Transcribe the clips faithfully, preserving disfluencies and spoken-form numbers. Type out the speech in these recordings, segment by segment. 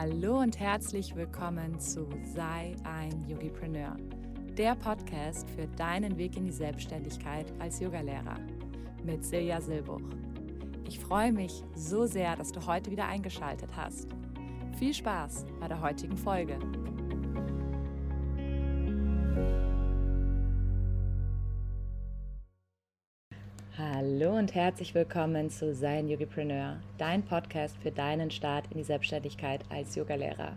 Hallo und herzlich willkommen zu Sei ein Yogipreneur, der Podcast für deinen Weg in die Selbstständigkeit als Yogalehrer mit Silja Silbuch. Ich freue mich so sehr, dass du heute wieder eingeschaltet hast. Viel Spaß bei der heutigen Folge. Hallo und herzlich willkommen zu Sei ein Yogipreneur, dein Podcast für deinen Start in die Selbstständigkeit als Yogalehrer.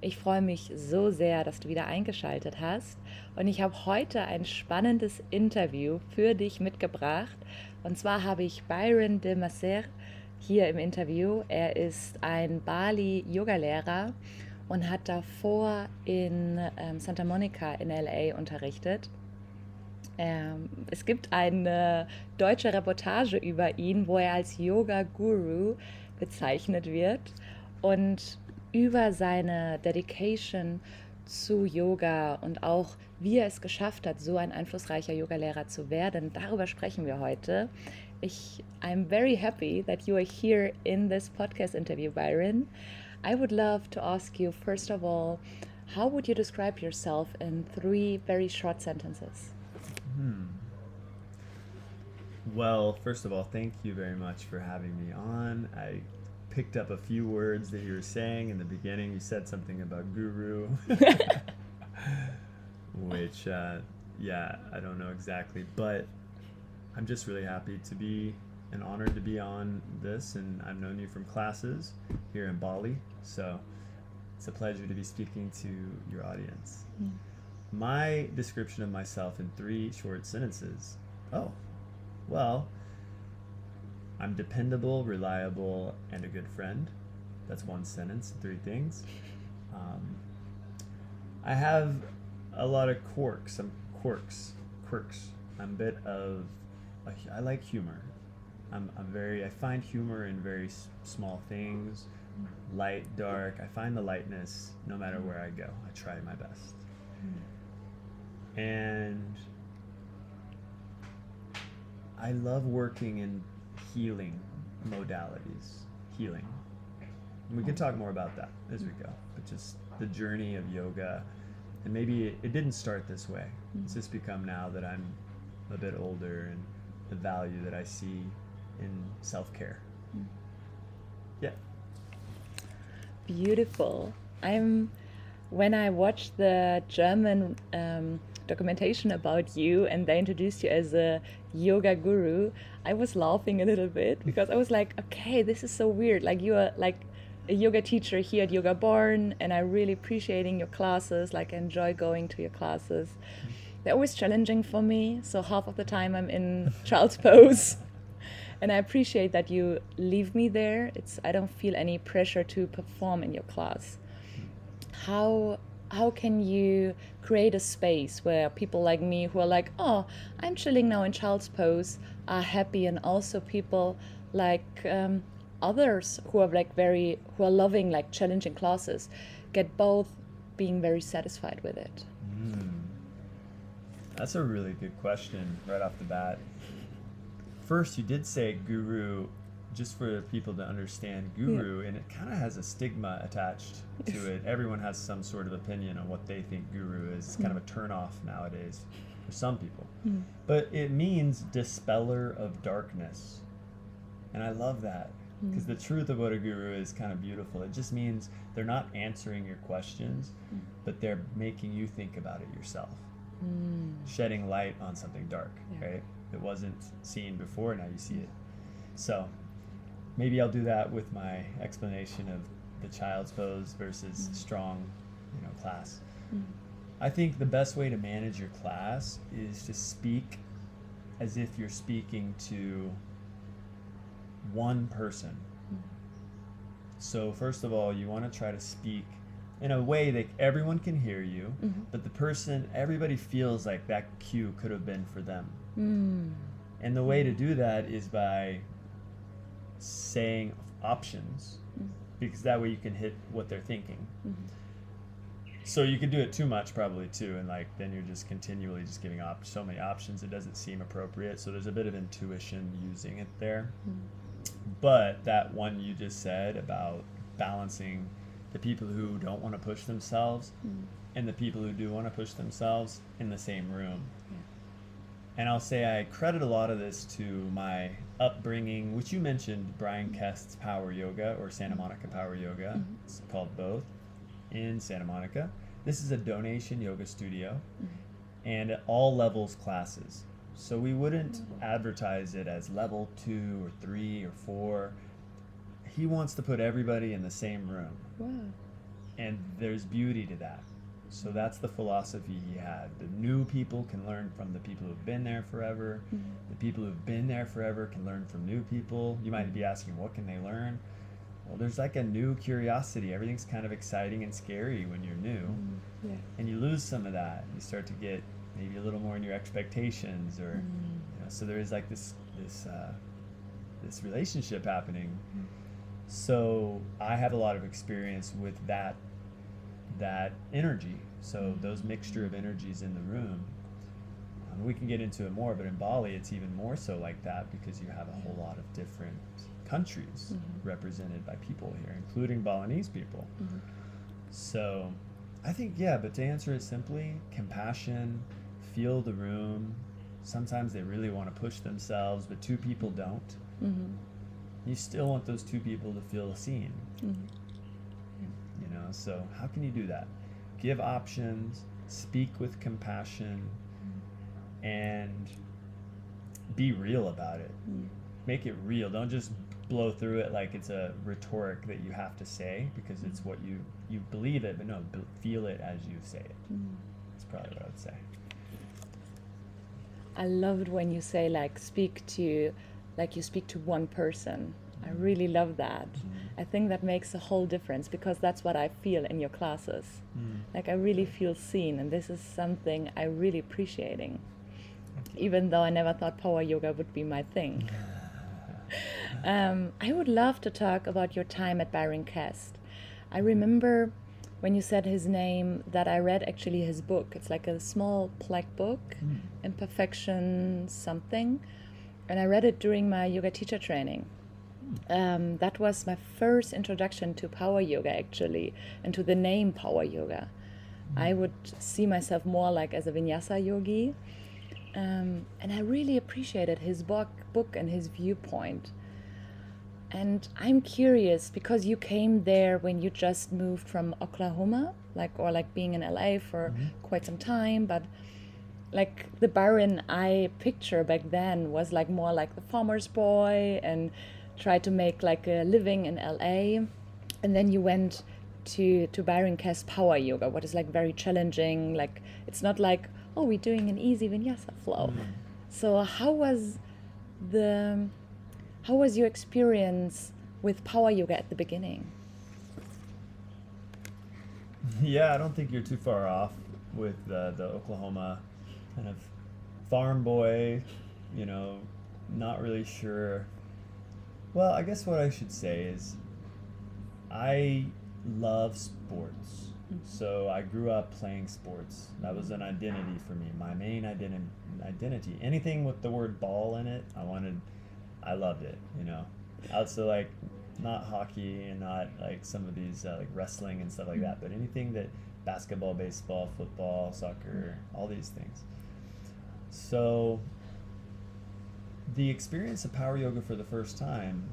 Ich freue mich so sehr, dass du wieder eingeschaltet hast und ich habe heute ein spannendes Interview für dich mitgebracht. Und zwar habe ich Byron de Masser hier im Interview. Er ist ein Bali-Yogalehrer und hat davor in Santa Monica in L A unterrichtet. Ähm, es gibt eine deutsche Reportage über ihn, wo er als Yoga-Guru bezeichnet wird und über seine Dedication zu Yoga und auch wie er es geschafft hat, so ein einflussreicher Yogalehrer zu werden. Darüber sprechen wir heute. Ich, I'm very happy that you are here in this podcast interview, Byron. I would love to ask you, first of all, how would you describe yourself in three very short sentences? Hmm. Well, first of all, thank you very much for having me on. I picked up a few words that you were saying in the beginning. You said something about guru, which, uh, yeah, I don't know exactly, but I'm just really happy to be and honored to be on this. And I've known you from classes here in Bali, so it's a pleasure to be speaking to your audience. Mm. My description of myself in three short sentences. Oh, well, I'm dependable, reliable, and a good friend. That's one sentence, three things. Um, I have a lot of quirks, some quirks, quirks. I'm a bit of, I like humor. I'm, I'm very, I find humor in very s- small things, light, dark. I find the lightness no matter where I go. I try my best. And I love working in healing modalities, healing. And we can talk more about that as we go, but just the journey of yoga. And maybe it, it didn't start this way. It's just become now that I'm a bit older and the value that I see in self-care. Yeah. Beautiful. I'm... When I watched the German um, documentation about you and they introduced you as a yoga guru, I was laughing a little bit because I was like, okay, this is so weird. Like you are like a yoga teacher here at Yoga Born and I'm really appreciating your classes. Like I enjoy going to your classes. They're always challenging for me. So half of the time I'm in child's pose. And I appreciate that you leave me there. It's I don't feel any pressure to perform in your class. How how can you create a space where people like me who are like, oh, I'm chilling now in child's pose, are happy, and also people like um, others who are like very who are loving like challenging classes, get both being very satisfied with it. Mm. That's a really good question right off the bat. First, you did say guru. Just for people to understand guru, yeah. And it kind of has a stigma attached to it. Everyone has some sort of opinion on what they think guru is. It's kind mm. of a turnoff nowadays for some people. Mm. But it means dispeller of darkness. And I love that because mm. the truth of what a guru is kind of beautiful. It just means they're not answering your questions, mm. but they're making you think about it yourself. Mm. Shedding light on something dark, yeah. Right? It wasn't seen before, now you see it. So. Maybe I'll do that with my explanation of the child's pose versus mm. strong, you know, class. Mm. I think the best way to manage your class is to speak as if you're speaking to one person. Mm. So first of all, you want to try to speak in a way that everyone can hear you, mm-hmm. but the person, everybody feels like that cue could have been for them. Mm. And the way to do that is by saying options, mm-hmm. because that way you can hit what they're thinking. Mm-hmm. So you could do it too much probably too, and like then you're just continually just giving op- so many options, it doesn't seem appropriate. So there's a bit of intuition using it there. Mm-hmm. But that one you just said about balancing the people who don't want to push themselves mm. and the people who do want to push themselves in the same room. Yeah. And I'll say I credit a lot of this to my upbringing, which you mentioned, Brian Kest's Power Yoga or Santa Monica Power Yoga. Mm-hmm. It's called both in Santa Monica. This is a donation yoga studio mm-hmm. and all levels classes. So we wouldn't mm-hmm. advertise it as level two or three or four. He wants to put everybody in the same room. Wow. And there's beauty to that. So that's the philosophy he had. The new people can learn from the people who've been there forever. Mm-hmm. The people who've been there forever can learn from new people. You might be asking, what can they learn? Well, there's like a new curiosity. Everything's kind of exciting and scary when you're new. Mm-hmm. Yeah. And you lose some of that. You start to get maybe a little more in your expectations, or mm-hmm. you know, so there is like this this uh, this relationship happening. Mm-hmm. So I have a lot of experience with that. that energy, so those mixture of energies in the room. Um, we can get into it more, but in Bali it's even more so like that, because you have a whole lot of different countries mm-hmm. represented by people here, including Balinese people. Mm-hmm. So I think, yeah, but to answer it simply, compassion, feel the room. Sometimes they really want to push themselves, but two people don't. Mm-hmm. You still want those two people to feel seen. Mm-hmm. So how can you do that? Give options, speak with compassion, mm. and be real about it. Mm. Make it real. Don't just blow through it like it's a rhetoric that you have to say, because mm. it's what you, you believe it, but no, be- feel it as you say it. Mm. That's probably what I would say. I loved when you say like speak to, like you speak to one person. I really love that. Mm-hmm. I think that makes a whole difference, because that's what I feel in your classes. Mm. Like I really feel seen, and this is something I really appreciating. Even though I never thought power yoga would be my thing. um, I would love to talk about your time at Byron Kest. I remember when you said his name that I read actually his book. It's like a small black book, mm. Imperfection something. And I read it during my yoga teacher training. Um, that was my first introduction to power yoga, actually, and to the name power yoga. Mm. I would see myself more like as a vinyasa yogi, um, and I really appreciated his book, book and his viewpoint. And I'm curious, because you came there when you just moved from Oklahoma, like or like being in L A for mm-hmm. quite some time, but like the Byron I picture back then was like more like the farmer's boy and try to make like a living in L A, and then you went to to Byron Kest Power Yoga, what is like very challenging. Like it's not like, oh, we're doing an easy vinyasa flow. Mm. So how was the how was your experience with power yoga at the beginning? Yeah, I don't think you're too far off with uh, the Oklahoma kind of farm boy, you know, not really sure. Well, I guess what I should say is I love sports. Mm-hmm. So I grew up playing sports. That was an identity for me. My main identi- identity, anything with the word ball in it, I wanted, I loved it, you know. Also like not hockey and not like some of these uh, like wrestling and stuff like mm-hmm. that, but anything that basketball, baseball, football, soccer, mm-hmm. all these things. So the experience of power yoga for the first time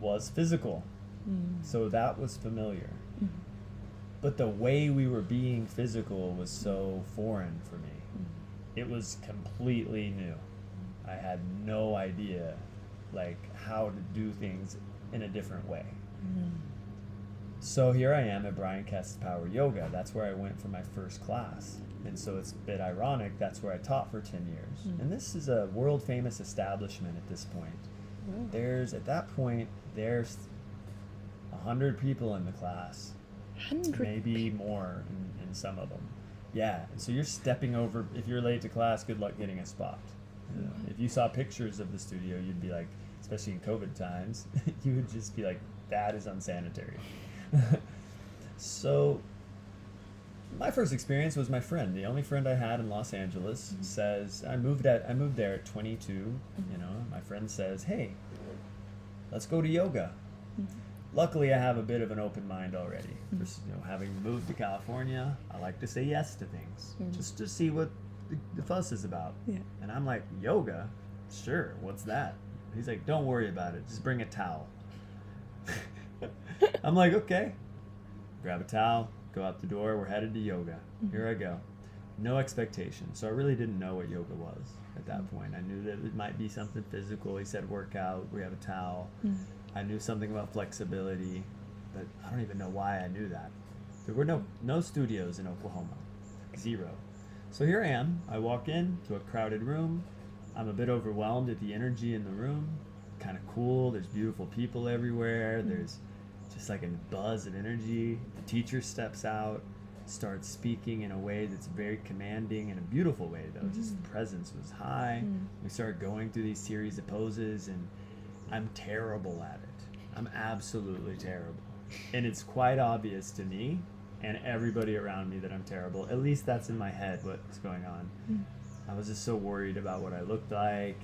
was physical. Mm. So that was familiar. Mm. But the way we were being physical was so foreign for me. Mm. It was completely new. I had no idea like how to do things in a different way. Mm. So here I am at Brian Kest's Power Yoga. That's where I went for my first class. And so it's a bit ironic, that's where I taught for ten years. Mm. And this is a world-famous establishment at this point. Mm. There's, at that point, there's one hundred people in the class. one hundred? Maybe more in, in some of them. Yeah, so you're stepping over, if you're late to class, good luck getting a spot. You know? Mm. If you saw pictures of the studio, you'd be like, especially in COVID times, you would just be like, that is unsanitary. So my first experience was my friend. The only friend I had in Los Angeles mm-hmm. says, I moved at I moved there at twenty-two, mm-hmm. you know, my friend says, hey, let's go to yoga. Mm-hmm. luckily I have a bit of an open mind already. Mm-hmm. Just, you know, having moved to California, I like to say yes to things, mm-hmm. just to see what the, the fuss is about. Yeah. And I'm like, yoga? Sure, what's that? He's like, don't worry about it, just bring a towel. I'm like, okay. Grab a towel, go out the door, we're headed to yoga. Mm-hmm. Here I go. No expectation. So I really didn't know what yoga was at that point. I knew that it might be something physical. He said workout, we have a towel. Mm-hmm. I knew something about flexibility, but I don't even know why I knew that. There were no, no studios in Oklahoma, zero. So here I am, I walk in to a crowded room. I'm a bit overwhelmed at the energy in the room. Kind of cool, there's beautiful people everywhere. Mm-hmm. There's just like a buzz of energy. The teacher steps out, starts speaking in a way that's very commanding, in a beautiful way though. Mm-hmm. Just the presence was high. Mm-hmm. We started going through these series of poses, and I'm terrible at it. I'm absolutely terrible. And it's quite obvious to me and everybody around me that I'm terrible. At least that's in my head, what's going on. Mm-hmm. I was just so worried about what I looked like.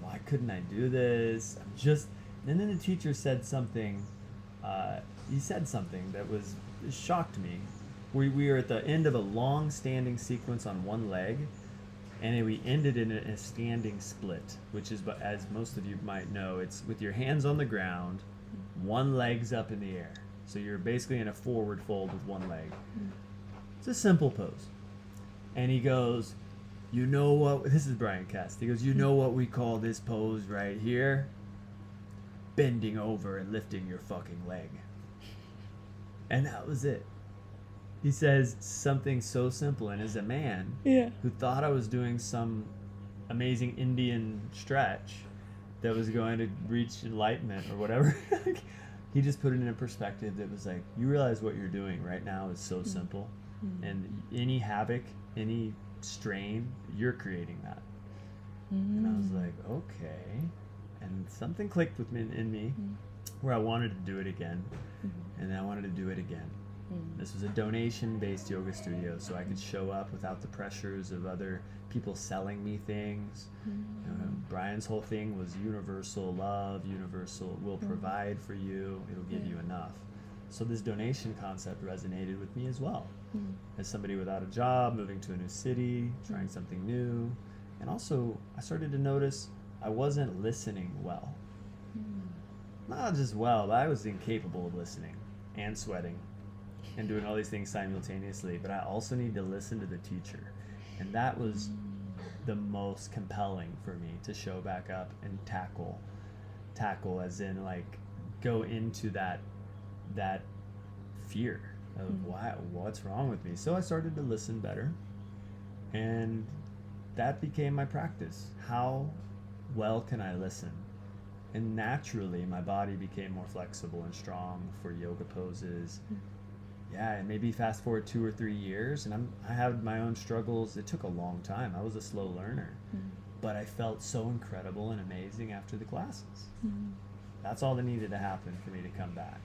Why couldn't I do this? I'm just... And then the teacher said something. Uh, he said something that was shocked me. We we were at the end of a long standing sequence on one leg, and we ended in a standing split, which is, as most of you might know, it's with your hands on the ground, one leg's up in the air. So you're basically in a forward fold with one leg. It's a simple pose. And he goes, you know what, this is Brian Kest. He goes, you know what we call this pose right here? Bending over and lifting your fucking leg. And that was it. He says something so simple, and as a man yeah. who thought I was doing some amazing Indian stretch that was going to reach enlightenment or whatever, he just put it in a perspective that was like, you realize what you're doing right now is so simple, mm-hmm. and any havoc, any strain, you're creating that. Mm-hmm. And I was like, okay. And something clicked with me in me mm-hmm. where I wanted to do it again, mm-hmm. and then I wanted to do it again. This was a donation-based yoga studio, so I could show up without the pressures of other people selling me things. Mm-hmm. You know, Brian's whole thing was universal love, universal will mm-hmm. provide for you, it'll give yeah. you enough. So this donation concept resonated with me as well. Mm-hmm. As somebody without a job, moving to a new city, trying mm-hmm. something new. And also, I started to notice I wasn't listening well. Mm-hmm. Not just well, but I was incapable of listening and sweating. And doing all these things simultaneously, but I also need to listen to the teacher. And that was the most compelling for me to show back up and tackle. Tackle as in like go into that that fear of mm-hmm. why what's wrong with me. So I started to listen better. And that became my practice. How well can I listen? And naturally my body became more flexible and strong for yoga poses. Mm-hmm. Yeah, and maybe fast forward two or three years, and I'm, I had my own struggles. It took a long time. I was a slow learner. Mm-hmm. But I felt so incredible and amazing after the classes. Mm-hmm. That's all that needed to happen for me to come back.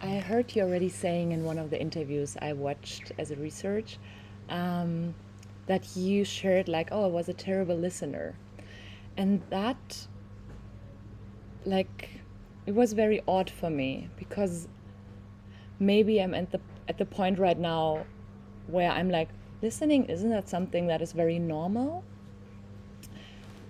I heard you already saying in one of the interviews I watched as a research um, that you shared like, oh, I was a terrible listener. And that, like, it was very odd for me because maybe I'm at the at the point right now where I'm like, listening, isn't that something that is very normal?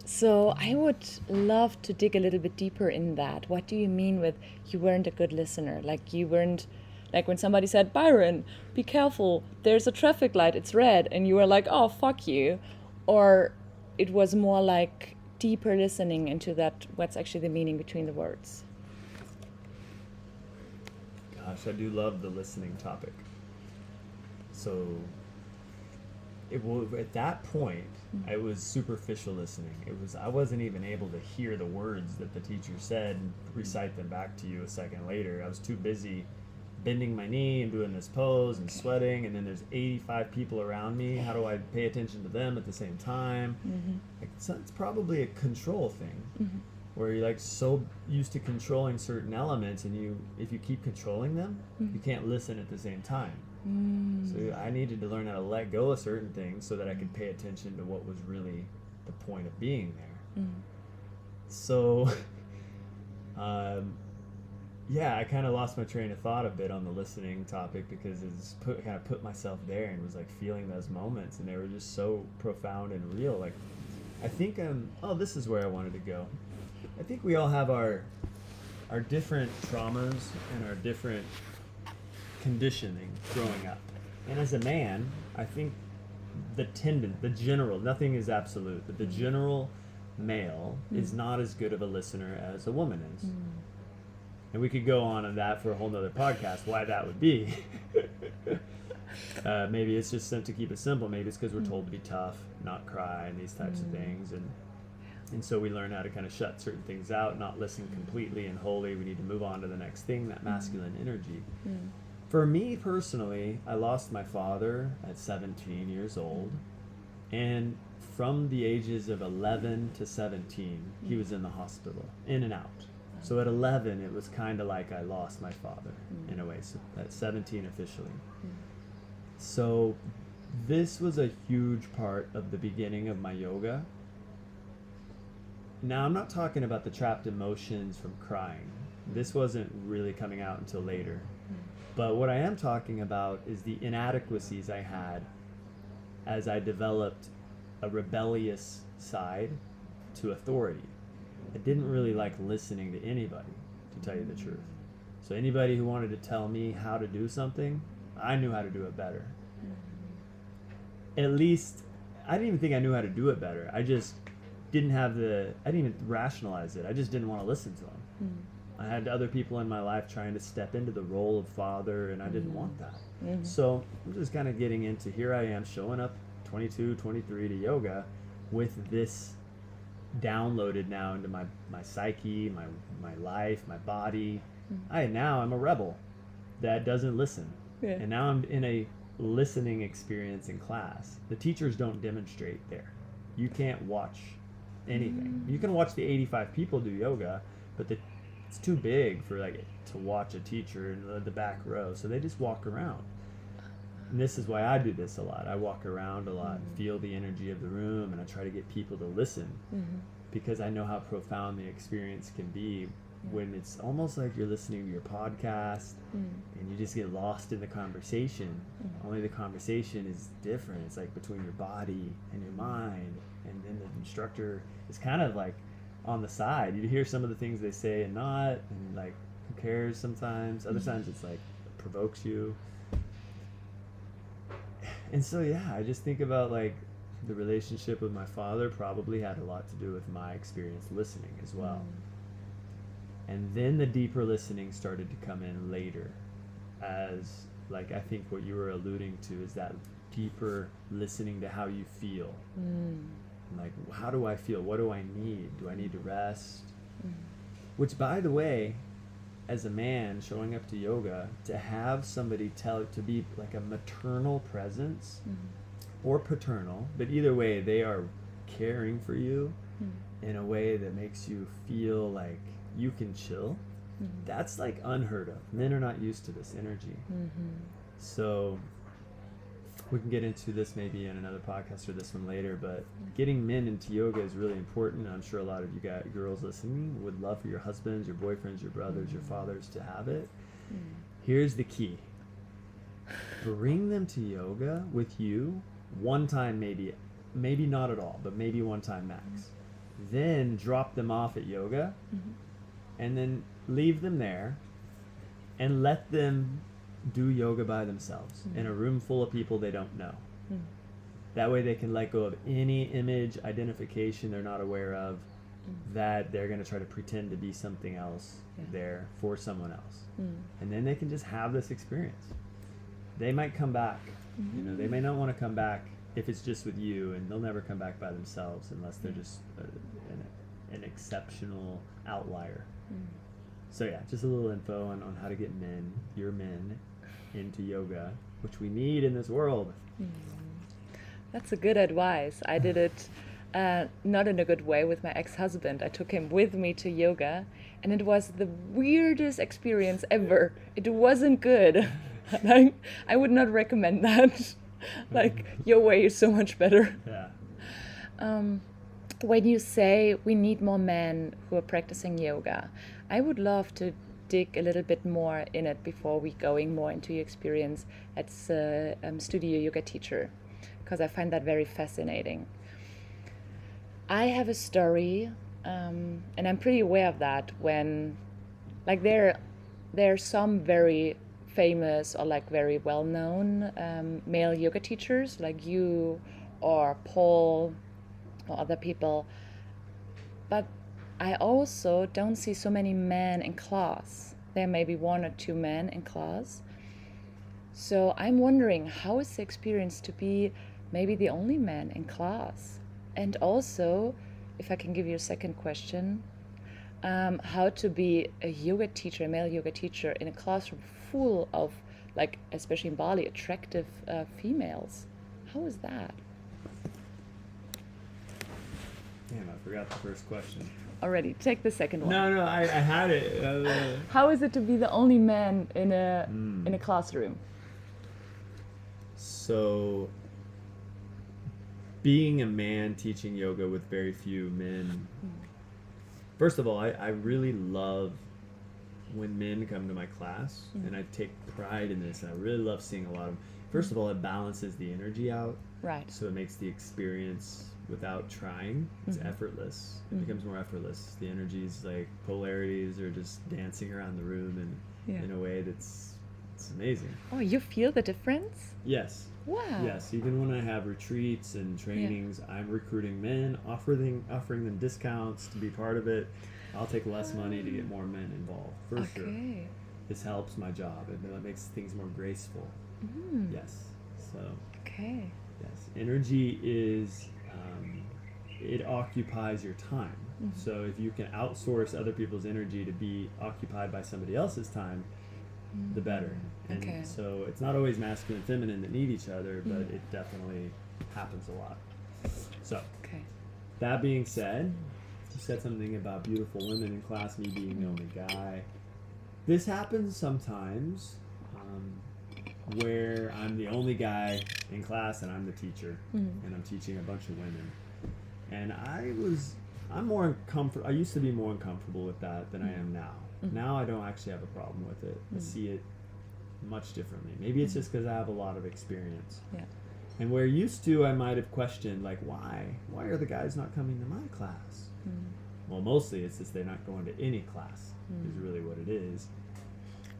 So I would love to dig a little bit deeper in that. What do you mean with you weren't a good listener? Like you weren't, like when somebody said, Byron, be careful, there's a traffic light, it's red, and you were like, oh, fuck you. Or it was more like deeper listening into that, what's actually the meaning between the words. Gosh, I do love the listening topic. So it will, at that point, mm-hmm. it was superficial listening. It was I wasn't even able to hear the words that the teacher said and recite them back to you a second later. I was too busy bending my knee and doing this pose and sweating, and then there's eighty-five people around me. How do I pay attention to them at the same time? Mm-hmm. Like, it's, it's probably a control thing. Mm-hmm. Where you're like so used to controlling certain elements, and you if you keep controlling them, mm. you can't listen at the same time. Mm. So I needed to learn how to let go of certain things so that I could pay attention to what was really the point of being there. Mm. So um, yeah, I kind of lost my train of thought a bit on the listening topic because it's put, kind of put myself there and was like feeling those moments, and they were just so profound and real. Like, I think I'm, oh, this is where I wanted to go. I think we all have our our different traumas and our different conditioning growing up. And as a man, I think the tendon, the general, nothing is absolute, but the general male mm. is not as good of a listener as a woman is. Mm. And we could go on on that for a whole nother podcast, why that would be. uh, maybe it's just to keep it simple. Maybe it's because we're told to be tough, not cry, and these types mm. of things. And and so we learn how to kind of shut certain things out, not listen completely and wholly. We need to move on to the next thing, that masculine energy. Mm. For me personally, I lost my father at seventeen years old. And from the ages of eleven to seventeen, mm. he was in the hospital, in and out. So at eleven, it was kind of like I lost my father mm. in a way, so at seventeen officially. Mm. So this was a huge part of the beginning of my yoga. Now, I'm not talking about the trapped emotions from crying. This wasn't really coming out until later. Mm. But what I am talking about is the inadequacies I had as I developed a rebellious side to authority. I didn't really like listening to anybody, to tell you the truth. So anybody who wanted to tell me how to do something, I knew how to do it better. At least, I didn't even think I knew how to do it better. I just didn't have the, I didn't even rationalize it. I just didn't want to listen to them. Mm-hmm. I had other people in my life trying to step into the role of father, and I didn't mm-hmm. want that. Mm-hmm. So I'm just kind of getting into, here I am showing up twenty-two, twenty-three to yoga with this downloaded now into my my psyche, my my life, my body. Mm-hmm. I now I'm a rebel that doesn't listen. Yeah. And now I'm in a listening experience in class. The teachers don't demonstrate there. You can't watch anything. Mm-hmm. You can watch the eighty-five people do yoga, but the, it's too big for like to watch a teacher in the back row. So they just walk around. And this is why I do this a lot. I walk around a lot, mm-hmm. feel the energy of the room, and I try to get people to listen mm-hmm. because I know how profound the experience can be yeah. when it's almost like you're listening to your podcast mm. and you just get lost in the conversation. Mm-hmm. Only the conversation is different. It's like between your body and your mind, and then the instructor is kind of like on the side. You hear some of the things they say and not, and like who cares sometimes. Other mm-hmm. times it's like it provokes you. And so, yeah, I just think about, like, the relationship with my father probably had a lot to do with my experience listening as well. Mm. And then the deeper listening started to come in later as, like, I think what you were alluding to is that deeper listening to how you feel. Mm. Like, how do I feel? What do I need? Do I need to rest? Mm. Which, by the way, as a man showing up to yoga, to have somebody tell, to be like a maternal presence mm-hmm. or paternal, but either way they are caring for you mm-hmm. in a way that makes you feel like you can chill. Mm-hmm. That's like unheard of. Men are not used to this energy. Mm-hmm. So we can get into this maybe in another podcast or this one later, but getting men into yoga is really important. I'm sure a lot of you guys, girls listening, would love for your husbands, your boyfriends, your brothers, your fathers to have it. Mm. Here's the key. Bring them to yoga with you one time, maybe, maybe not at all, but maybe one time max. Mm. Then drop them off at yoga mm-hmm. and then leave them there and let them do yoga by themselves mm. in a room full of people they don't know. Mm. That way they can let go of any image, identification they're not aware of, mm. that they're going to try to pretend to be something else yeah. there for someone else. Mm. And then they can just have this experience. They might come back. Mm-hmm. You know, they may not want to come back if it's just with you, and they'll never come back by themselves unless they're mm. just a, an, an exceptional outlier. Mm. So yeah, just a little info on, on how to get men, your men, into yoga, which we need in this world. Mm. That's a good advice. I did it uh, not in a good way with my ex-husband. I took him with me to yoga, and it was the weirdest experience ever. It wasn't good. Like, I would not recommend that. Like, your way is so much better. Yeah. Um, when you say we need more men who are practicing yoga, I would love to dig a little bit more in it before we going more into your experience as a um, studio yoga teacher, because I find that very fascinating. I have a story, um, and I'm pretty aware of that, when like there there are some very famous or like very well-known um, male yoga teachers like you or Paul or other people, but I also don't see so many men in class. There may be one or two men in class. So I'm wondering, how is the experience to be maybe the only man in class? And also, if I can give you a second question, um, how to be a yoga teacher, a male yoga teacher in a classroom full of, like, especially in Bali, attractive uh, females. How is that? Damn, I forgot the first question. Already, take the second one. No, no, I, I had it. Uh, How is it to be the only man in a mm. in a classroom? So, being a man teaching yoga with very few men. First of all, I, I really love when men come to my class, mm. and I take pride in this. And I really love seeing a lot of them. First of all, it balances the energy out. Right. So it makes the experience, without trying, it's mm-hmm. effortless. It mm-hmm. becomes more effortless. The energies, like polarities, are just dancing around the room, and yeah. in a way that's it's amazing. Oh, you feel the difference? Yes. Wow. Yes. Even when I have retreats and trainings, yeah. I'm recruiting men, offering offering them discounts to be part of it. I'll take less oh. money to get more men involved, for okay. sure. This helps my job, and it makes things more graceful. Mm. Yes. So. Okay. Yes. Energy is. Um, it occupies your time. Mm-hmm. So if you can outsource other people's energy to be occupied by somebody else's time, mm-hmm. the better. And okay. so it's not always masculine and feminine that need each other, but mm-hmm. it definitely happens a lot. So okay. that being said, you said something about beautiful women in class, me being the only guy. This happens sometimes um, where I'm the only guy in class and I'm the teacher mm-hmm. and I'm teaching a bunch of women, and I was I'm more uncomfortable I used to be more uncomfortable with that than mm-hmm. I am now. Mm-hmm. Now I don't actually have a problem with it. Mm-hmm. I see it much differently. Maybe it's mm-hmm. just because I have a lot of experience. Yeah. And where used to I might have questioned, like, why why are the guys not coming to my class? Mm-hmm. Well, mostly it's just they're not going to any class mm-hmm. is really what it is.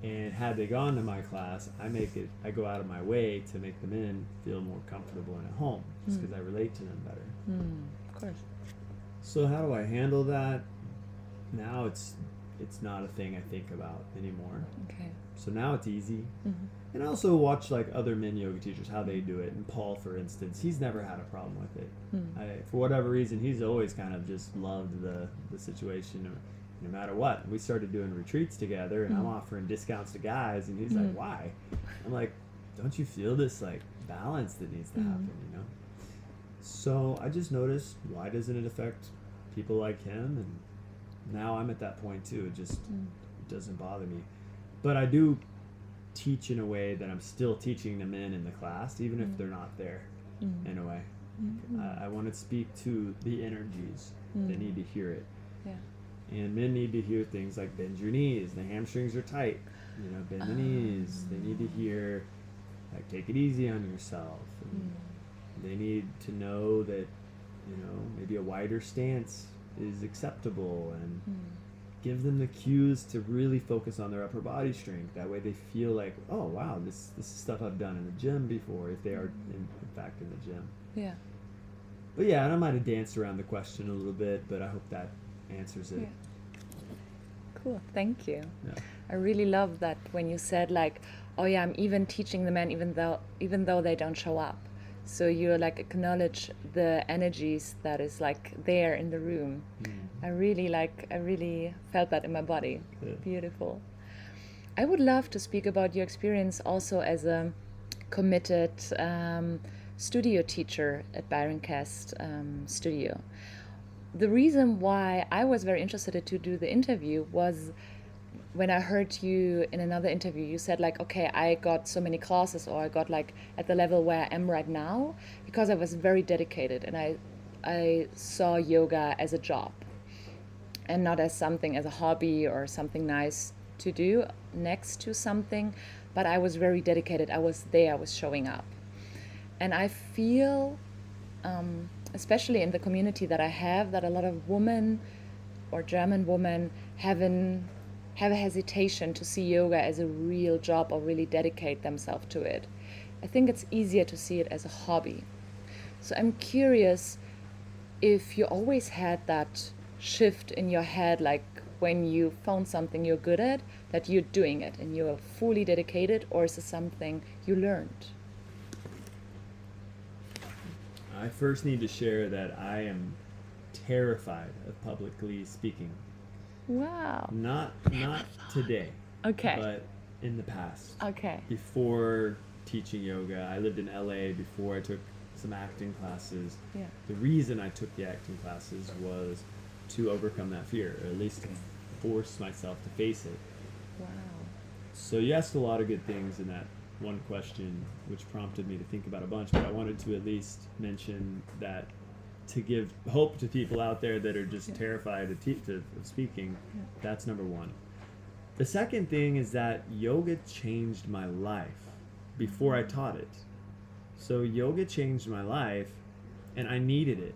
And had they gone to my class, I make it. I go out of my way to make the men feel more comfortable and at home, just because mm. I relate to them better. Mm, of course. So how do I handle that? Now it's it's not a thing I think about anymore. Okay. So now it's easy. Mm-hmm. And I also watch like other men yoga teachers, how they do it. And Paul, for instance, he's never had a problem with it. Mm. I, for whatever reason, he's always kind of just loved the the situation. No matter what. We started doing retreats together, and mm-hmm. I'm offering discounts to guys, and he's mm-hmm. like, why? I'm like, don't you feel this like balance that needs to mm-hmm. happen, you know? So I just noticed, why doesn't it affect people like him? And now I'm at that point too. It just mm. it doesn't bother me. But I do teach in a way that I'm still teaching the men in the class, even mm-hmm. if they're not there mm-hmm. in a way. Mm-hmm. I, I want to speak to the energies. Mm-hmm. They need to hear it. Yeah. And men need to hear things like bend your knees, the hamstrings are tight, you know, bend the um, knees. They need to hear, like, take it easy on yourself. And yeah. they need to know that, you know, maybe a wider stance is acceptable, and mm. give them the cues to really focus on their upper body strength. That way they feel like, oh, wow, this, this is stuff I've done in the gym before, if they are, in, in fact, in the gym. Yeah. But, yeah, and I might have danced around the question a little bit, but I hope that answers it. Yeah. Cool, thank you. Yeah. I really love that when you said, like, oh yeah, I'm even teaching the men even though even though they don't show up. So you like acknowledge the energies that is like there in the room. Mm-hmm. I really like I really felt that in my body. Yeah. Beautiful. I would love to speak about your experience also as a committed um, studio teacher at Byron Kest um, studio. The reason why I was very interested to do the interview was when I heard you in another interview, you said, like, okay, I got so many classes, or I got like at the level where I am right now because I was very dedicated, and I I saw yoga as a job and not as something, as a hobby or something nice to do next to something, but I was very dedicated. I was there, I was showing up. And I feel, um, especially in the community that I have, that a lot of women or German women have, an, have a hesitation to see yoga as a real job or really dedicate themselves to it. I think it's easier to see it as a hobby. So I'm curious if you always had that shift in your head, like when you found something you're good at, that you're doing it and you're fully dedicated, or is it something you learned? I first need to share that I am terrified of publicly speaking. Wow. Not not today. Okay. But in the past. Okay. Before teaching yoga, I lived in L A before I took some acting classes. Yeah. The reason I took the acting classes was to overcome that fear, or at least to force myself to face it. Wow. So you asked a lot of good things in that one question, which prompted me to think about a bunch, but I wanted to at least mention that to give hope to people out there that are just yeah. terrified of, te- of speaking, yeah. that's number one. The second thing is that yoga changed my life before I taught it. So yoga changed my life, and I needed it.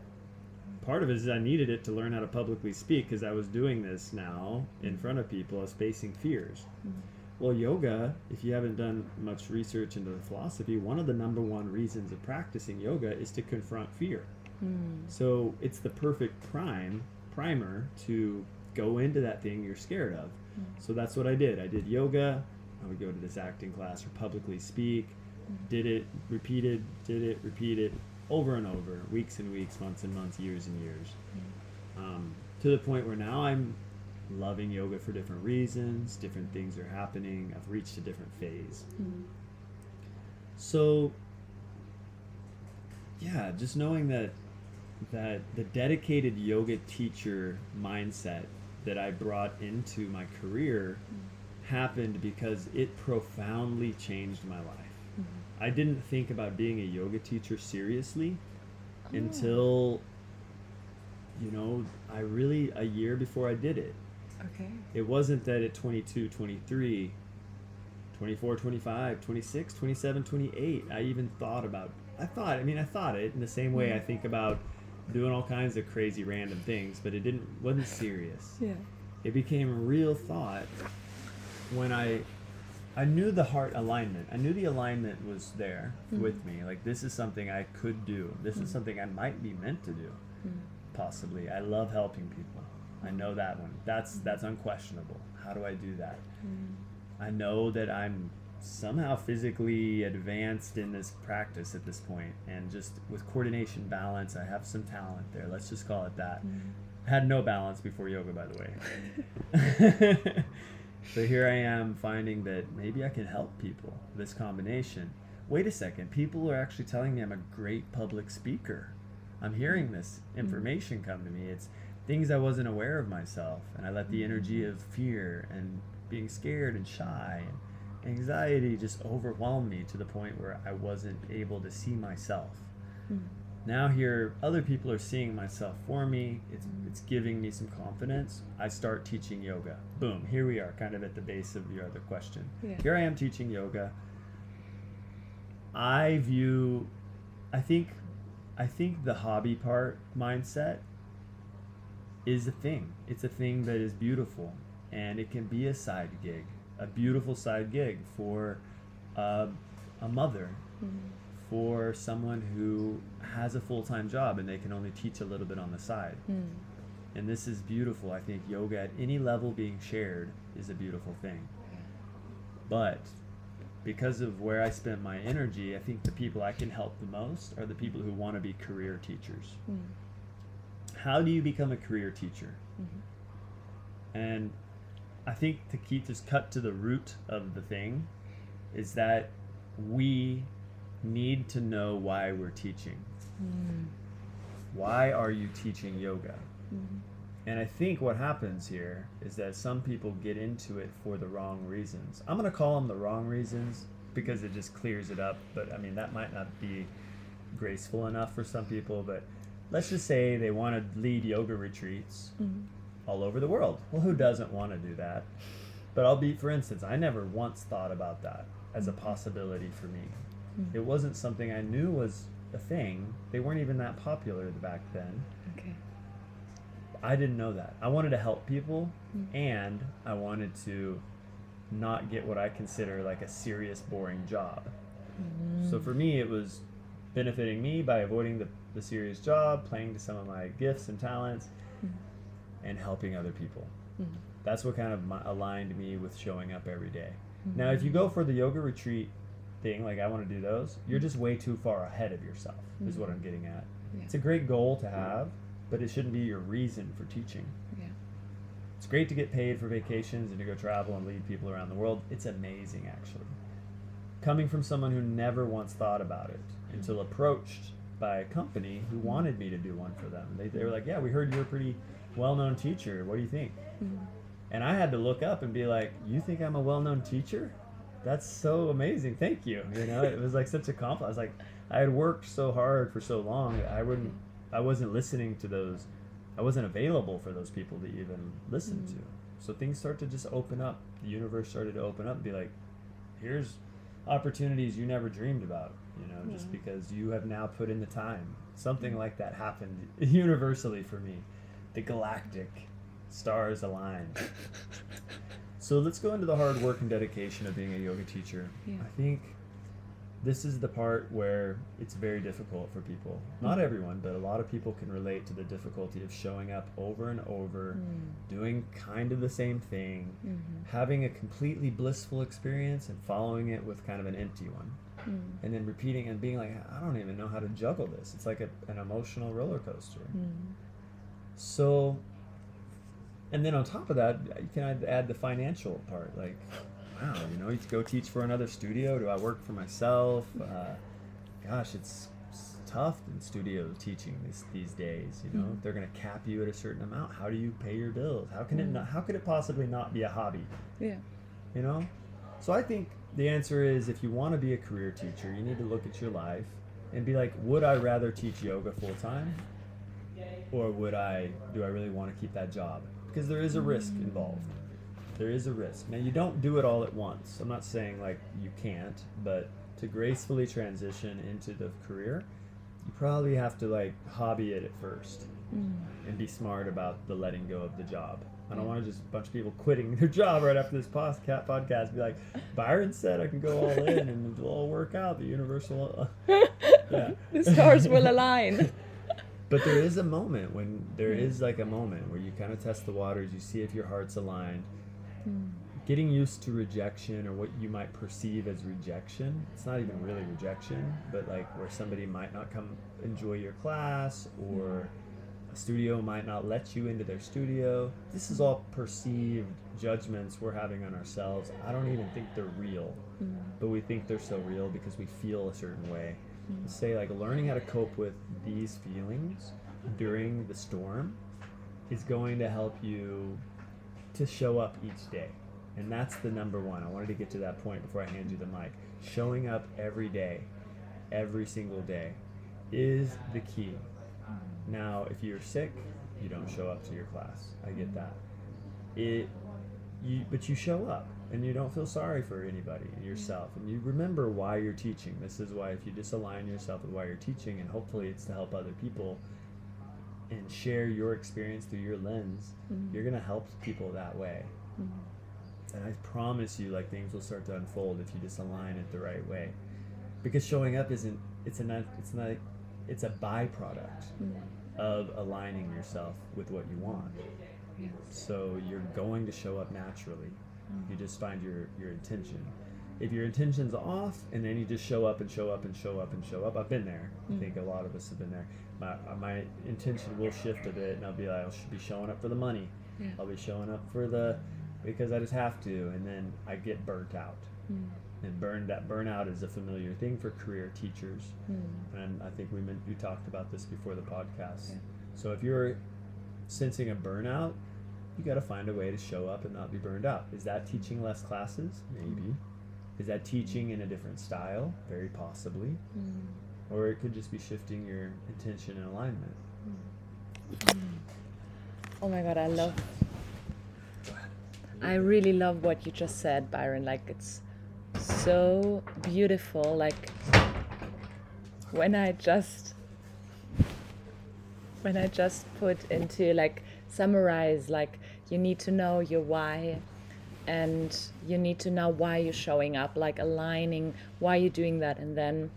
Part of it is I needed it to learn how to publicly speak, because I was doing this now in front of people. I was facing fears. Mm-hmm. Well, yoga, if you haven't done much research into the philosophy, one of the number one reasons of practicing yoga is to confront fear. Mm. So it's the perfect prime primer to go into that thing you're scared of. Mm. So that's what I did. I did yoga. I would go to this acting class or publicly speak, mm. did it, repeated, did it, repeated, over and over, weeks and weeks, months and months, years and years, mm. um, to the point where now I'm loving yoga for different reasons. Different things are happening. I've reached a different phase. Mm-hmm. So, yeah, just knowing that that the dedicated yoga teacher mindset that I brought into my career mm-hmm. happened because it profoundly changed my life. Mm-hmm. I didn't think about being a yoga teacher seriously oh. until, you know, I really, a year before I did it. Okay. It wasn't that at twenty-two, twenty-three, twenty-four, twenty-five, twenty-six, twenty-seven, twenty-eight, I even thought about, I thought, I mean, I thought it in the same way I think about doing all kinds of crazy random things, but it didn't, wasn't serious. Yeah. It became a real thought when I, I knew the heart alignment. I knew the alignment was there mm-hmm. with me. Like, this is something I could do. This mm-hmm. is something I might be meant to do, mm-hmm. possibly. I love helping people. I know that one. That's that's unquestionable. How do I do that? Mm-hmm. I know that I'm somehow physically advanced in this practice at this point, and just with coordination, balance, I have some talent there. Let's just call it that. Mm-hmm. I had no balance before yoga, by the way. So here I am finding that maybe I can help people. This combination. Wait a second. People are actually telling me I'm a great public speaker. I'm hearing this information mm-hmm. come to me. It's things I wasn't aware of myself, and I let the energy of fear and being scared and shy and anxiety just overwhelm me to the point where I wasn't able to see myself. Mm-hmm. Now here, other people are seeing myself for me. It's it's giving me some confidence. I start teaching yoga. Boom, here we are, kind of at the base of your other question. Yeah. Here I am teaching yoga. I view, I think, I think the hobby part mindset is a thing. It's a thing that is beautiful, and it can be a side gig, a beautiful side gig for uh, a mother, mm-hmm. for someone who has a full-time job and they can only teach a little bit on the side. Mm. And this is beautiful. I think yoga at any level being shared is a beautiful thing. But because of where I spend my energy, I think the people I can help the most are the people who want to be career teachers. Mm. How do you become a career teacher? Mm-hmm. And I think to keep this cut to the root of the thing is that we need to know why we're teaching. Mm-hmm. Why are you teaching yoga? Mm-hmm. And I think what happens here is that some people get into it for the wrong reasons. I'm going to call them the wrong reasons because it just clears it up. But I mean, that might not be graceful enough for some people, but let's just say they want to lead yoga retreats mm-hmm. all over the world. Well, who doesn't want to do that? But I'll be, for instance, I never once thought about that as a possibility for me. Mm-hmm. It wasn't something I knew was a thing. They weren't even that popular back then. Okay. I didn't know that. I wanted to help people, mm-hmm. and I wanted to not get what I consider like a serious, boring job. Mm-hmm. So for me, it was benefiting me by avoiding the, the serious job, playing to some of my gifts and talents, mm-hmm. and helping other people. Mm-hmm. That's what kind of my, aligned me with showing up every day. Mm-hmm. Now, if you go for the yoga retreat thing, like I want to do those, you're just way too far ahead of yourself, mm-hmm. is what I'm getting at. Yeah. It's a great goal to have, but it shouldn't be your reason for teaching. Yeah. It's great to get paid for vacations and to go travel and lead people around the world. It's amazing, actually. Coming from someone who never once thought about it until approached by a company who wanted me to do one for them. They, they were like, yeah, we heard you're a pretty well-known teacher. What do you think? Mm-hmm. And I had to look up and be like, you think I'm a well-known teacher? That's so amazing. Thank you. You know, it was like such a compliment. I was like, I had worked so hard for so long that I wouldn't, I wasn't listening to those. I wasn't available for those people to even listen mm-hmm. to. So things start to just open up. The universe started to open up and be like, here's opportunities you never dreamed about, you know, yeah. just because you have now put in the time. Something like that happened universally for me. The galactic stars aligned. So let's go into the hard work and dedication of being a yoga teacher. Yeah. I think this is the part where it's very difficult for people. Mm. Not everyone, but a lot of people can relate to the difficulty of showing up over and over, mm. doing kind of the same thing, mm-hmm. having a completely blissful experience and following it with kind of an empty one. Mm. And then repeating and being like, I don't even know how to juggle this. It's like a, an emotional roller coaster. Mm. So, and then on top of that, you can add, add the financial part, like, wow, you know, you go teach for another studio. Do I work for myself? Uh, gosh, it's, it's tough in studio teaching this, these days. You know, mm. they're going to cap you at a certain amount. How do you pay your bills? How can mm. it not, how could it possibly not be a hobby? Yeah, you know. So I think the answer is, if you want to be a career teacher, you need to look at your life and be like, would I rather teach yoga full time, or would I? Do I really want to keep that job? Because there is a risk mm. involved. There is a risk. Now, you don't do it all at once. I'm not saying like you can't, but to gracefully transition into the career, you probably have to like hobby it at first mm. and be smart about the letting go of the job. I don't want to just a bunch of people quitting their job right after this podcast podcast be like, Byron said I can go all in and it'll all work out. The universal, uh, yeah. The stars will align. But there is a moment when there mm. is like a moment where you kind of test the waters. You see if your heart's aligned. Mm. Getting used to rejection, or what you might perceive as rejection. It's not even really rejection, but like where somebody might not come enjoy your class, or a studio might not let you into their studio. This is all perceived judgments we're having on ourselves. I don't even think they're real, mm. but we think they're so real because we feel a certain way. Mm. Say like learning how to cope with these feelings during the storm is going to help you to show up each day. And that's the number one. I wanted to get to that point before I hand you the mic. Showing up every day, every single day, is the key. Now, if you're sick, you don't show up to your class. I get that. It, you, but you show up, and you don't feel sorry for anybody, yourself, and you remember why you're teaching. This is why, if you disalign yourself with why you're teaching, and hopefully it's to help other people, and share your experience through your lens, mm-hmm. you're going to help people that way. Mm-hmm. And I promise you, like, things will start to unfold if you just align it the right way. Because showing up isn't, it's a, it's not, it's a byproduct mm-hmm. of aligning yourself with what you want. Yes. So you're going to show up naturally. Mm-hmm. You just find your, your intention. If your intention's off, and then you just show up and show up and show up and show up. I've been there. Mm-hmm. I think a lot of us have been there. My my intention will shift a bit, and I'll be like, I should be showing up for the money. Yeah. I'll be showing up for the, because I just have to, and then I get burnt out. Mm. And burn that burnout is a familiar thing for career teachers. Mm. And I think we meant, you talked about this before the podcast. Yeah. So if you're sensing a burnout, you got to find a way to show up and not be burned out. Is that teaching less classes? Maybe. Is that teaching in a different style? Very possibly. Mm. Or it could just be shifting your intention and alignment. Mm. Oh my God, I love I really love what you just said, Byron. Like, it's so beautiful. Like, when I just when I just put into, like, summarize, like, you need to know your why, and you need to know why you're showing up, like aligning why you're doing that, and then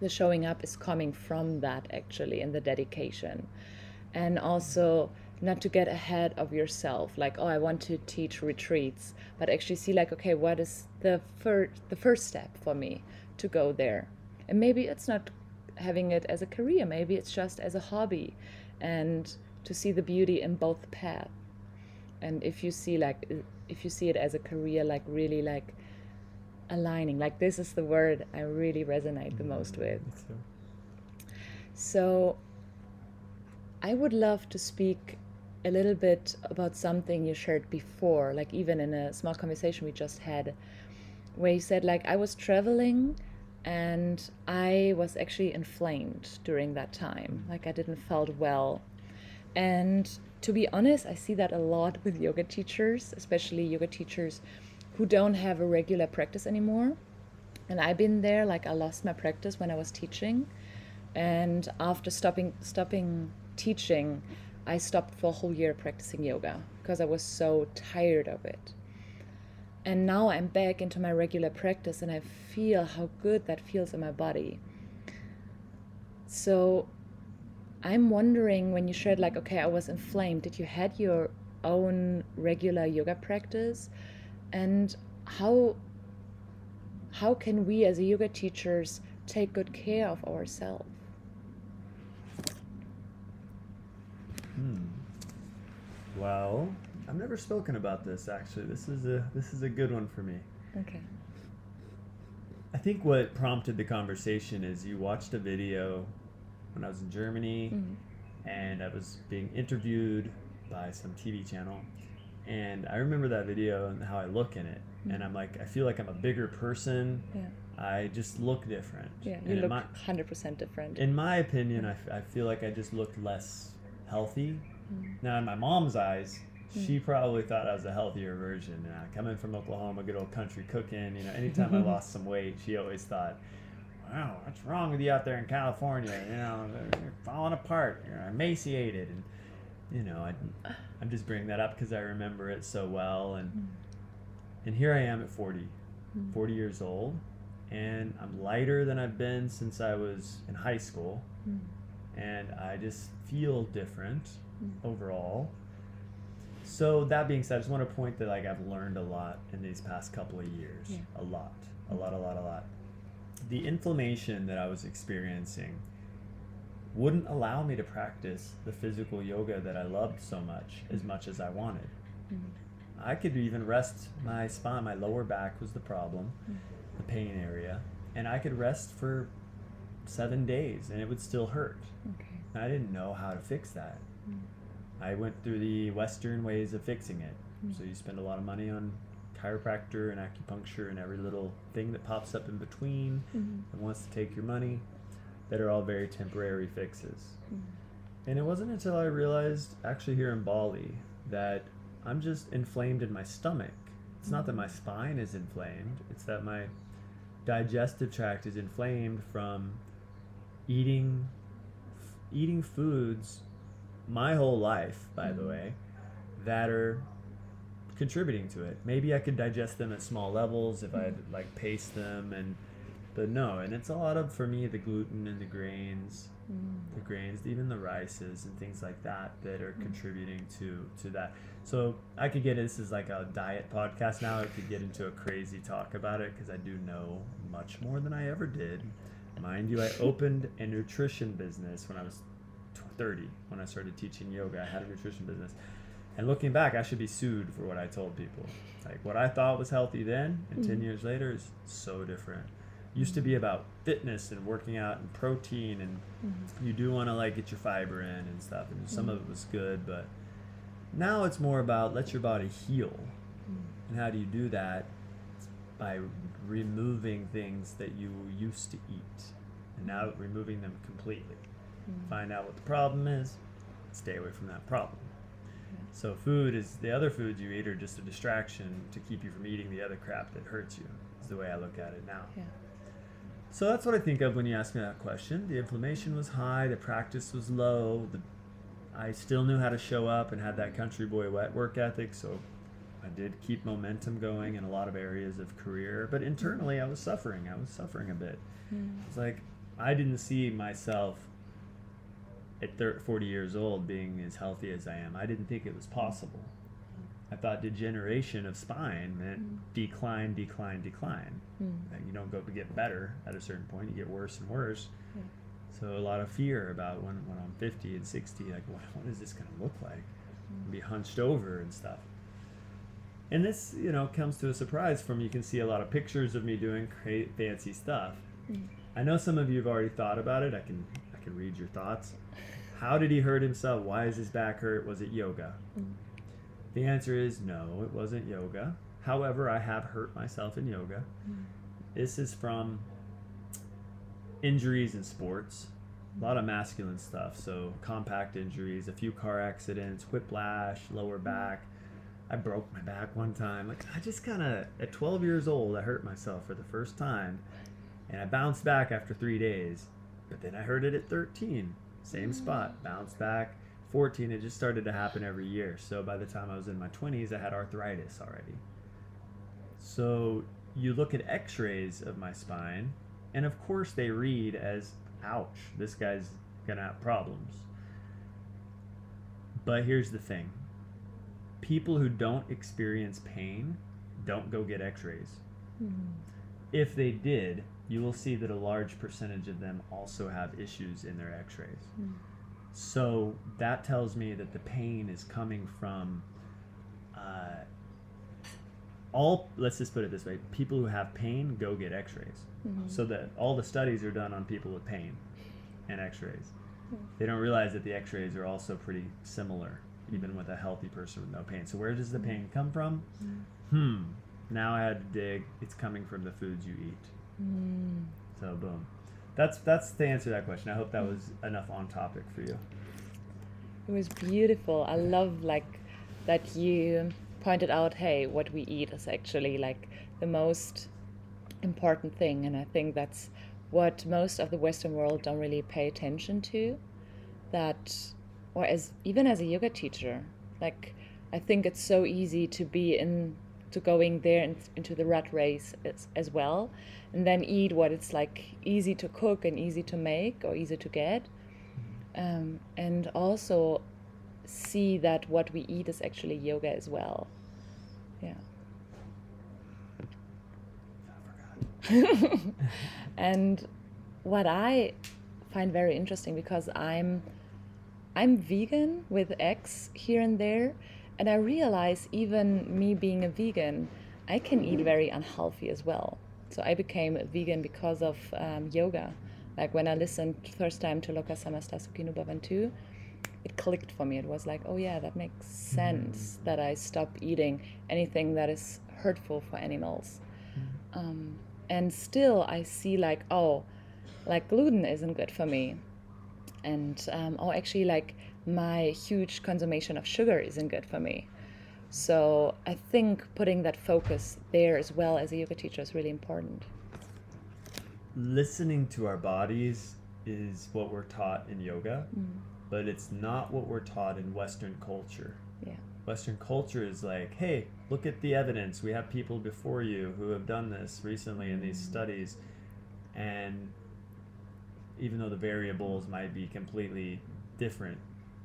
the showing up is coming from that, actually, in the dedication. And also not to get ahead of yourself, like, oh, I want to teach retreats, but actually see, like, okay, what is the first the first step for me to go there? And maybe it's not having it as a career, maybe it's just as a hobby, and to see the beauty in both paths. And if you see, like, if you see it as a career, like, really, like, aligning, like, this is the word I really resonate the most with. So I would love to speak a little bit about something you shared before, like, even in a small conversation we just had, where you said, like, I was traveling and I was actually inflamed during that time, like, I didn't felt well. And to be honest, I see that a lot with yoga teachers, especially yoga teachers who don't have a regular practice anymore. And I've been there, like, I lost my practice when I was teaching, and after stopping stopping teaching, I stopped for a whole year practicing yoga because I was so tired of it. And now I'm back into my regular practice, and I feel how good that feels in my body. So I'm wondering, when you shared, like, okay, I was inflamed, did you had your own regular yoga practice? And how how can we as yoga teachers take good care of ourselves? Hmm. Well, I've never spoken about this, actually. This is a this is a good one for me. Okay. I think what prompted the conversation is you watched a video when I was in Germany, mm-hmm. and I was being interviewed by some T V channel. And I remember that video and how I look in it. Mm-hmm. And I'm like, I feel like I'm a bigger person. Yeah. I just look different. Yeah, you and look my, one hundred percent different. In my opinion, mm-hmm. I, I feel like I just looked less healthy. Mm-hmm. Now, in my mom's eyes, mm-hmm. she probably thought I was a healthier version. Now, coming from Oklahoma, good old country cooking, you know, anytime I lost some weight, she always thought, wow, what's wrong with you out there in California? You know, you're falling apart. You're emaciated. And, you know, I, I'm just bringing that up because I remember it so well. And mm. and here I am at forty, mm. forty years old, and I'm lighter than I've been since I was in high school. Mm. And I just feel different mm. overall. So that being said, I just want to point that, like, I've learned a lot in these past couple of years. Yeah. A lot, a lot, a lot, a lot. The inflammation that I was experiencing wouldn't allow me to practice the physical yoga that I loved so much, as much as I wanted. Mm-hmm. I could even rest my spine. My lower back was the problem, mm-hmm. the pain area, and I could rest for seven days and it would still hurt. Okay. And I didn't know how to fix that. Mm-hmm. I went through the Western ways of fixing it. Mm-hmm. So you spend a lot of money on chiropractor and acupuncture and every little thing that pops up in between mm-hmm. and wants to take your money. That are all very temporary fixes. Mm-hmm. And it wasn't until I realized, actually here in Bali, that I'm just inflamed in my stomach. It's mm-hmm. not that my spine is inflamed, it's that my digestive tract is inflamed from eating f- eating foods my whole life, by mm-hmm. the way, that are contributing to it. Maybe I could digest them at small levels if mm-hmm. I'd like paste them and But no, and it's a lot of, for me, the gluten and the grains, mm. the grains, even the rices and things like that that are mm. contributing to, to that. So I could get, this is like a diet podcast now, I could get into a crazy talk about it because I do know much more than I ever did. Mind you, I opened a nutrition business when I was thirty, when I started teaching yoga. I had a nutrition business. And looking back, I should be sued for what I told people. Like, what I thought was healthy then and mm. ten years later is so different. Used to be about fitness and working out and protein, and mm-hmm. you do want to, like, get your fiber in and stuff, and some mm-hmm. of it was good, but now it's more about let your body heal. Mm-hmm. And how do you do that? It's by removing things that you used to eat, and now removing them completely. Mm-hmm. Find out what the problem is, stay away from that problem. So food is, the other foods you eat are just a distraction to keep you from eating the other crap that hurts you, is the way I look at it now. Yeah. So that's what I think of when you ask me that question. The inflammation was high, the practice was low, the, I still knew how to show up and had that country boy wet work ethic, so I did keep momentum going in a lot of areas of career, but internally I was suffering. I was suffering a bit. Mm. It's like I didn't see myself at thirty, forty years old being as healthy as I am. I didn't think it was possible. I thought degeneration of spine meant mm. decline, decline, decline. Mm. Like you don't go to get better at a certain point, you get worse and worse. Yeah. So a lot of fear about when, when I'm fifty and sixty, like what, what is this gonna look like? Mm. Be hunched over and stuff. And this, you know, comes to a surprise from, you can see a lot of pictures of me doing cra- fancy stuff. Mm. I know some of you have already thought about it. I can, I can read your thoughts. How did he hurt himself? Why is his back hurt? Was it yoga? Mm. The answer is no, it wasn't yoga. However, I have hurt myself in yoga. Mm. This is from injuries in sports, a lot of masculine stuff. So compact injuries, a few car accidents, whiplash, lower back. I broke my back one time. Like I just kind of, at twelve years old, I hurt myself for the first time, and I bounced back after three days. But then I hurt it at thirteen, same spot, bounced back. fourteen, it just started to happen every year. So by the time I was in my twenties, I had arthritis already. So you look at x-rays of my spine, and of course they read as, ouch, this guy's gonna have problems. But here's the thing. People who don't experience pain don't go get x-rays. Mm-hmm. If they did, you will see that a large percentage of them also have issues in their x-rays. Mm-hmm. So that tells me that the pain is coming from uh, all, let's just put it this way, people who have pain go get x-rays. Mm-hmm. So that all the studies are done on people with pain and x-rays. Yeah. They don't realize that the x-rays are also pretty similar, even with a healthy person with no pain. So where does the pain come from? Mm. Hmm. Now I had to dig. It's coming from the foods you eat. Mm. So boom. That's that's the answer to that question. I hope that was enough on topic for you. It was beautiful. I love like that you pointed out, hey, what we eat is actually like the most important thing. And I think that's what most of the Western world don't really pay attention to. That, or as even as a yoga teacher, like I think it's so easy to be in to going there in, into the rat race as, as well, and then eat what it's like easy to cook and easy to make or easy to get, um, and also see that what we eat is actually yoga as well. Yeah. I forgot. And what I find very interesting, because I'm. I'm vegan with eggs here and there, and I realize even me being a vegan, I can eat very unhealthy as well. So I became a vegan because of um, yoga. Like when I listened first time to Lokasamastasukinu Bhavantu, it clicked for me. It was like, oh yeah, that makes sense that I stop eating anything that is hurtful for animals. Um, and still I see like, oh, like gluten isn't good for me. And um, oh, actually, like my huge consumption of sugar isn't good for me. So I think putting that focus there as well as a yoga teacher is really important. Listening to our bodies is what we're taught in yoga, mm-hmm. but it's not what we're taught in Western culture. Yeah. Western culture is like, hey, look at the evidence. We have people before you who have done this recently in these mm-hmm. studies, and even though the variables might be completely different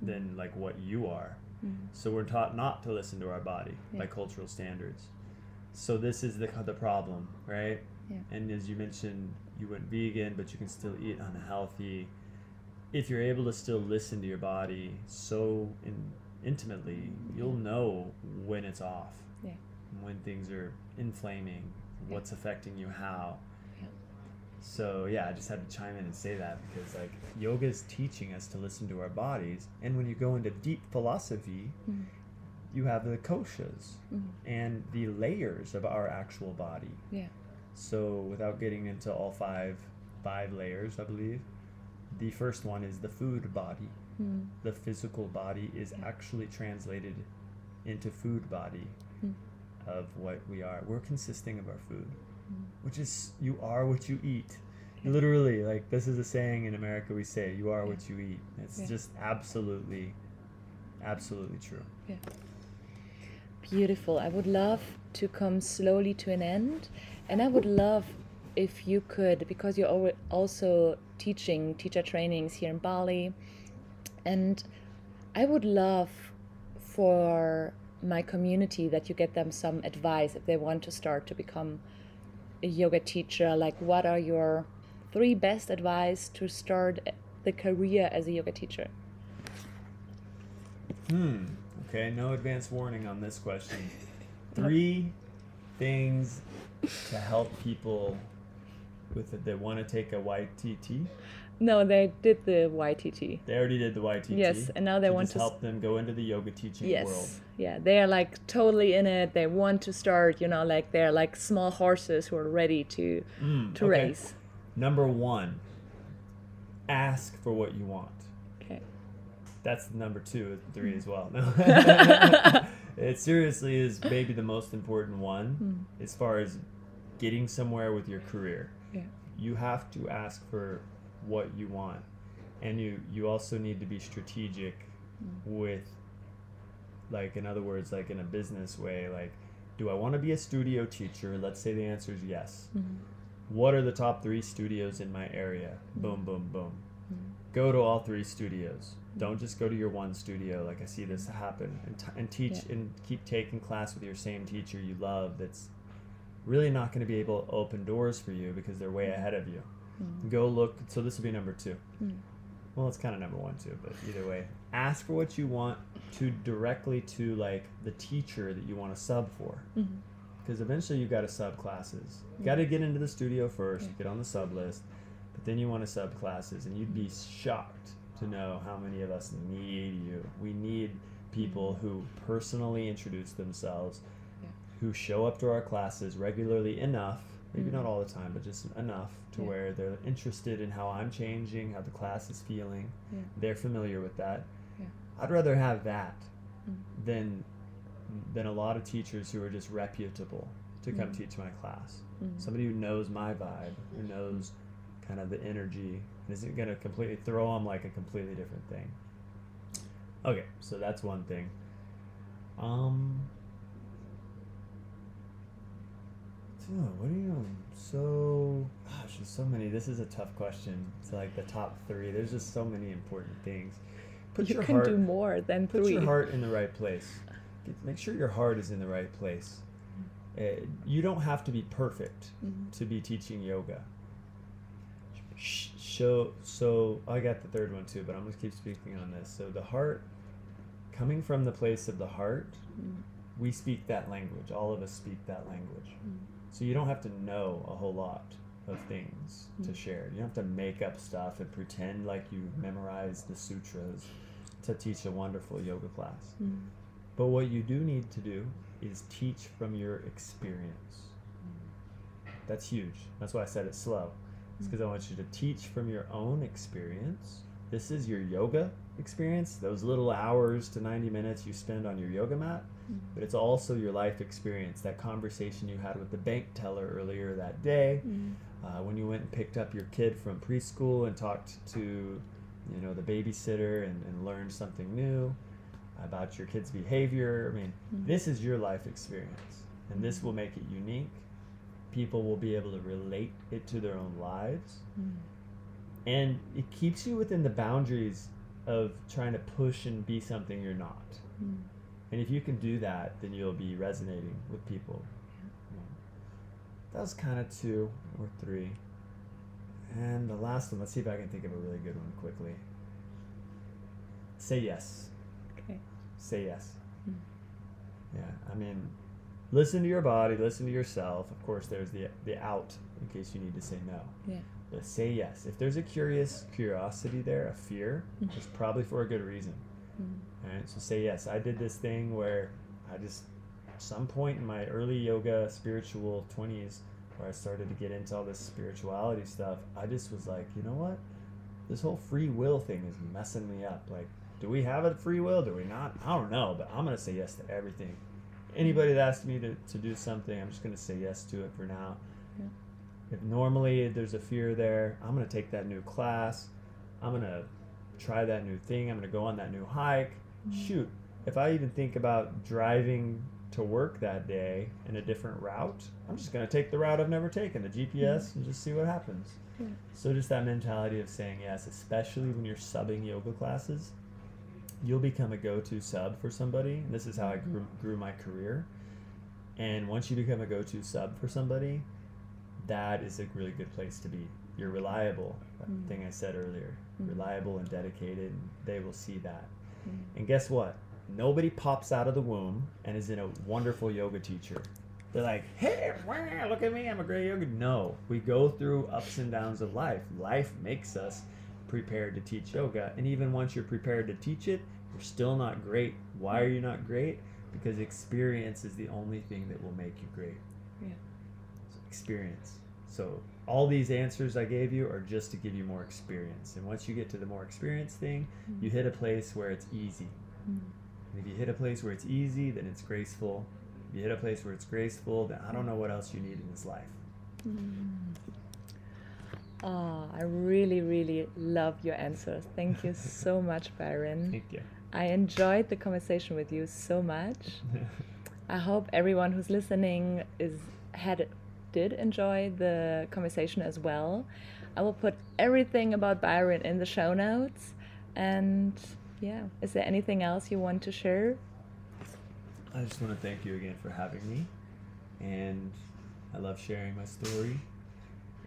than like what you are. Mm-hmm. So we're taught not to listen to our body yeah. by cultural standards. So this is the the problem, right? Yeah. And as you mentioned, you went vegan, but you can still eat unhealthy. If you're able to still listen to your body so in, intimately, you'll know when it's off, yeah. when things are inflaming, yeah. what's affecting you, how. So yeah, I just had to chime in and say that because like yoga is teaching us to listen to our bodies, and when you go into deep philosophy, mm-hmm. you have the koshas mm-hmm. and the layers of our actual body. Yeah. So without getting into all five five layers, I believe, the first one is the food body. Mm-hmm. The physical body is actually translated into food body mm. of what we are. We're consisting of our food, mm. which is, you are what you eat. Yeah. Literally, like, this is a saying in America we say, you are yeah. what you eat. It's yeah. just absolutely, absolutely true. Yeah. Beautiful. I would love to come slowly to an end, and I would love if you could, because you're also teaching teacher trainings here in Bali, and I would love for my community that you get them some advice if they want to start to become a yoga teacher. Like, what are your three best advice to start the career as a yoga teacher? Hmm. Okay, no advance warning on this question. Three things to help people with it. They want to take a Y T T? No, they did the Y T T. They already did the Y T T. Yes, and now they to want to help s- them go into the yoga teaching yes. world. Yeah, they are like totally in it. They want to start, you know, like they're like small horses who are ready to mm, to okay. race. Number one, ask for what you want. Okay. That's number two, three mm. as well. No. It seriously is maybe the most important one mm. as far as getting somewhere with your career. Yeah. You have to ask for what you want, and you you also need to be strategic mm. with, like, in other words, like in a business way, like, do I want to be a studio teacher? Let's say the answer is yes. Mm-hmm. What are the top three studios in my area? Mm-hmm. Boom, boom, boom. Mm-hmm. Go to all three studios. Mm-hmm. Don't just go to your one studio. Like, I see this happen, and, t- and teach yeah. and keep taking class with your same teacher you love. That's really not going to be able to open doors for you because they're way mm-hmm. ahead of you. Mm. Go look. So this would be number two. Mm. Well, it's kind of number one too, but either way, ask for what you want to directly to, like, the teacher that you want to sub for, because mm-hmm. eventually you've got to sub classes. You yeah. got to get into the studio first, yeah. get on the sub list, but then you want to sub classes, and you'd be shocked to know how many of us need you. We need people who personally introduce themselves, yeah. who show up to our classes regularly enough. Maybe not all the time, but just enough to yeah. where they're interested in how I'm changing, how the class is feeling. Yeah. They're familiar with that. Yeah. I'd rather have that mm. than than a lot of teachers who are just reputable to come mm. teach my class. Mm. Somebody who knows my vibe, who knows kind of the energy, and isn't going to completely throw them like a completely different thing. Okay, so that's one thing. Um... Yeah, what are you doing? So, gosh, there's so many. This is a tough question. It's like the top three. There's just so many important things. Put you your can heart, do more than three. Put your heart in the right place. Make sure your heart is in the right place. Uh, you don't have to be perfect mm-hmm. to be teaching yoga. So, so I got the third one too, but I'm going to keep speaking on this. So the heart, coming from the place of the heart, mm-hmm. we speak that language. All of us speak that language. Mm-hmm. So you don't have to know a whole lot of things mm. to share. You don't have to make up stuff and pretend like you memorized the sutras to teach a wonderful yoga class. Mm. But what you do need to do is teach from your experience. Mm. That's huge. That's why I said it slow. It's because mm. I want you to teach from your own experience. This is your yoga experience, those little hours to ninety minutes you spend on your yoga mat, mm-hmm. but it's also your life experience, that conversation you had with the bank teller earlier that day, mm-hmm. uh, when you went and picked up your kid from preschool and talked to, you know, the babysitter and, and learned something new about your kid's behavior. I mean, mm-hmm. this is your life experience, and this will make it unique. People will be able to relate it to their own lives, mm-hmm. and it keeps you within the boundaries of trying to push and be something you're not. Mm. And if you can do that, then you'll be resonating with people. Yeah. That was kind of two or three. And the last one, let's see if I can think of a really good one quickly. Say yes. Okay. Say yes. Mm. Yeah, I mean, listen to your body, listen to yourself. Of course, there's the the out in case you need to say no. Yeah. But say yes. If there's a curious curiosity there, a fear, mm-hmm. it's probably for a good reason. Mm-hmm. All right, so say yes. I did this thing where I just, at some point in my early yoga spiritual twenties, where I started to get into all this spirituality stuff, I just was like, you know what? This whole free will thing is messing me up. Like, Do we have a free will? Do we not? I don't know, but I'm going to say yes to everything. Anybody that asks me to, to do something, I'm just going to say yes to it for now. Yeah. If normally there's a fear there, I'm going to take that new class. I'm going to try that new thing. I'm going to go on that new hike. Mm-hmm. Shoot, if I even think about driving to work that day in a different route, I'm just going to take the route I've never taken, the G P S, mm-hmm. and just see what happens. Yeah. So just that mentality of saying yes, especially when you're subbing yoga classes, you'll become a go-to sub for somebody. And this is how I grew, grew my career. And once you become a go-to sub for somebody, that is a really good place to be. You're reliable, that mm. thing I said earlier. Mm. Reliable and dedicated, and they will see that. Mm. And guess what? Nobody pops out of the womb and is in a wonderful yoga teacher. They're like, hey, wow, look at me, I'm a great yoga. No, we go through ups and downs of life. Life makes us prepared to teach yoga. And even once you're prepared to teach it, you're still not great. Why are you not great? Because experience is the only thing that will make you great. Yeah. So experience. So all these answers I gave you are just to give you more experience. And once you get to the more experience thing, mm-hmm. you hit a place where it's easy. Mm-hmm. And if you hit a place where it's easy, then it's graceful. If you hit a place where it's graceful, then I don't know what else you need in this life. Mm-hmm. Oh, I really, really love your answers. Thank you so much, Byron. Thank you. I enjoyed the conversation with you so much. I hope everyone who's listening is had did enjoy the conversation as well. I will put everything about Byron in the show notes. And yeah, is there anything else you want to share? I just want to thank you again for having me. And I love sharing my story.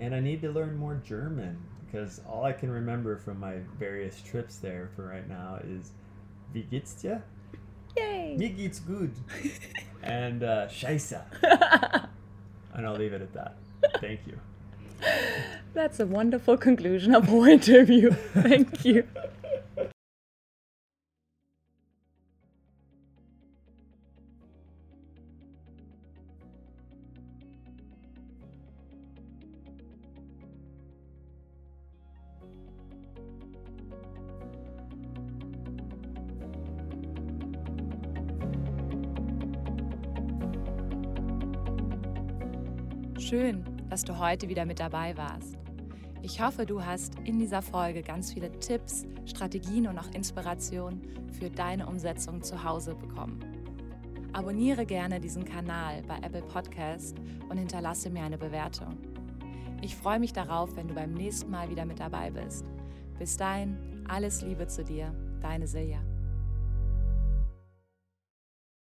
And I need to learn more German, because all I can remember from my various trips there for right now is Wie geht's dir? Yay! Mir geht's gut! And uh, Scheiße! And I'll leave it at that. Thank you. That's a wonderful conclusion of our interview. Thank you. Schön, dass du heute wieder mit dabei warst. Ich hoffe, du hast in dieser Folge ganz viele Tipps, Strategien und auch Inspirationen für deine Umsetzung zu Hause bekommen. Abonniere gerne diesen Kanal bei Apple Podcast und hinterlasse mir eine Bewertung. Ich freue mich darauf, wenn du beim nächsten Mal wieder mit dabei bist. Bis dahin, alles Liebe zu dir, deine Silja.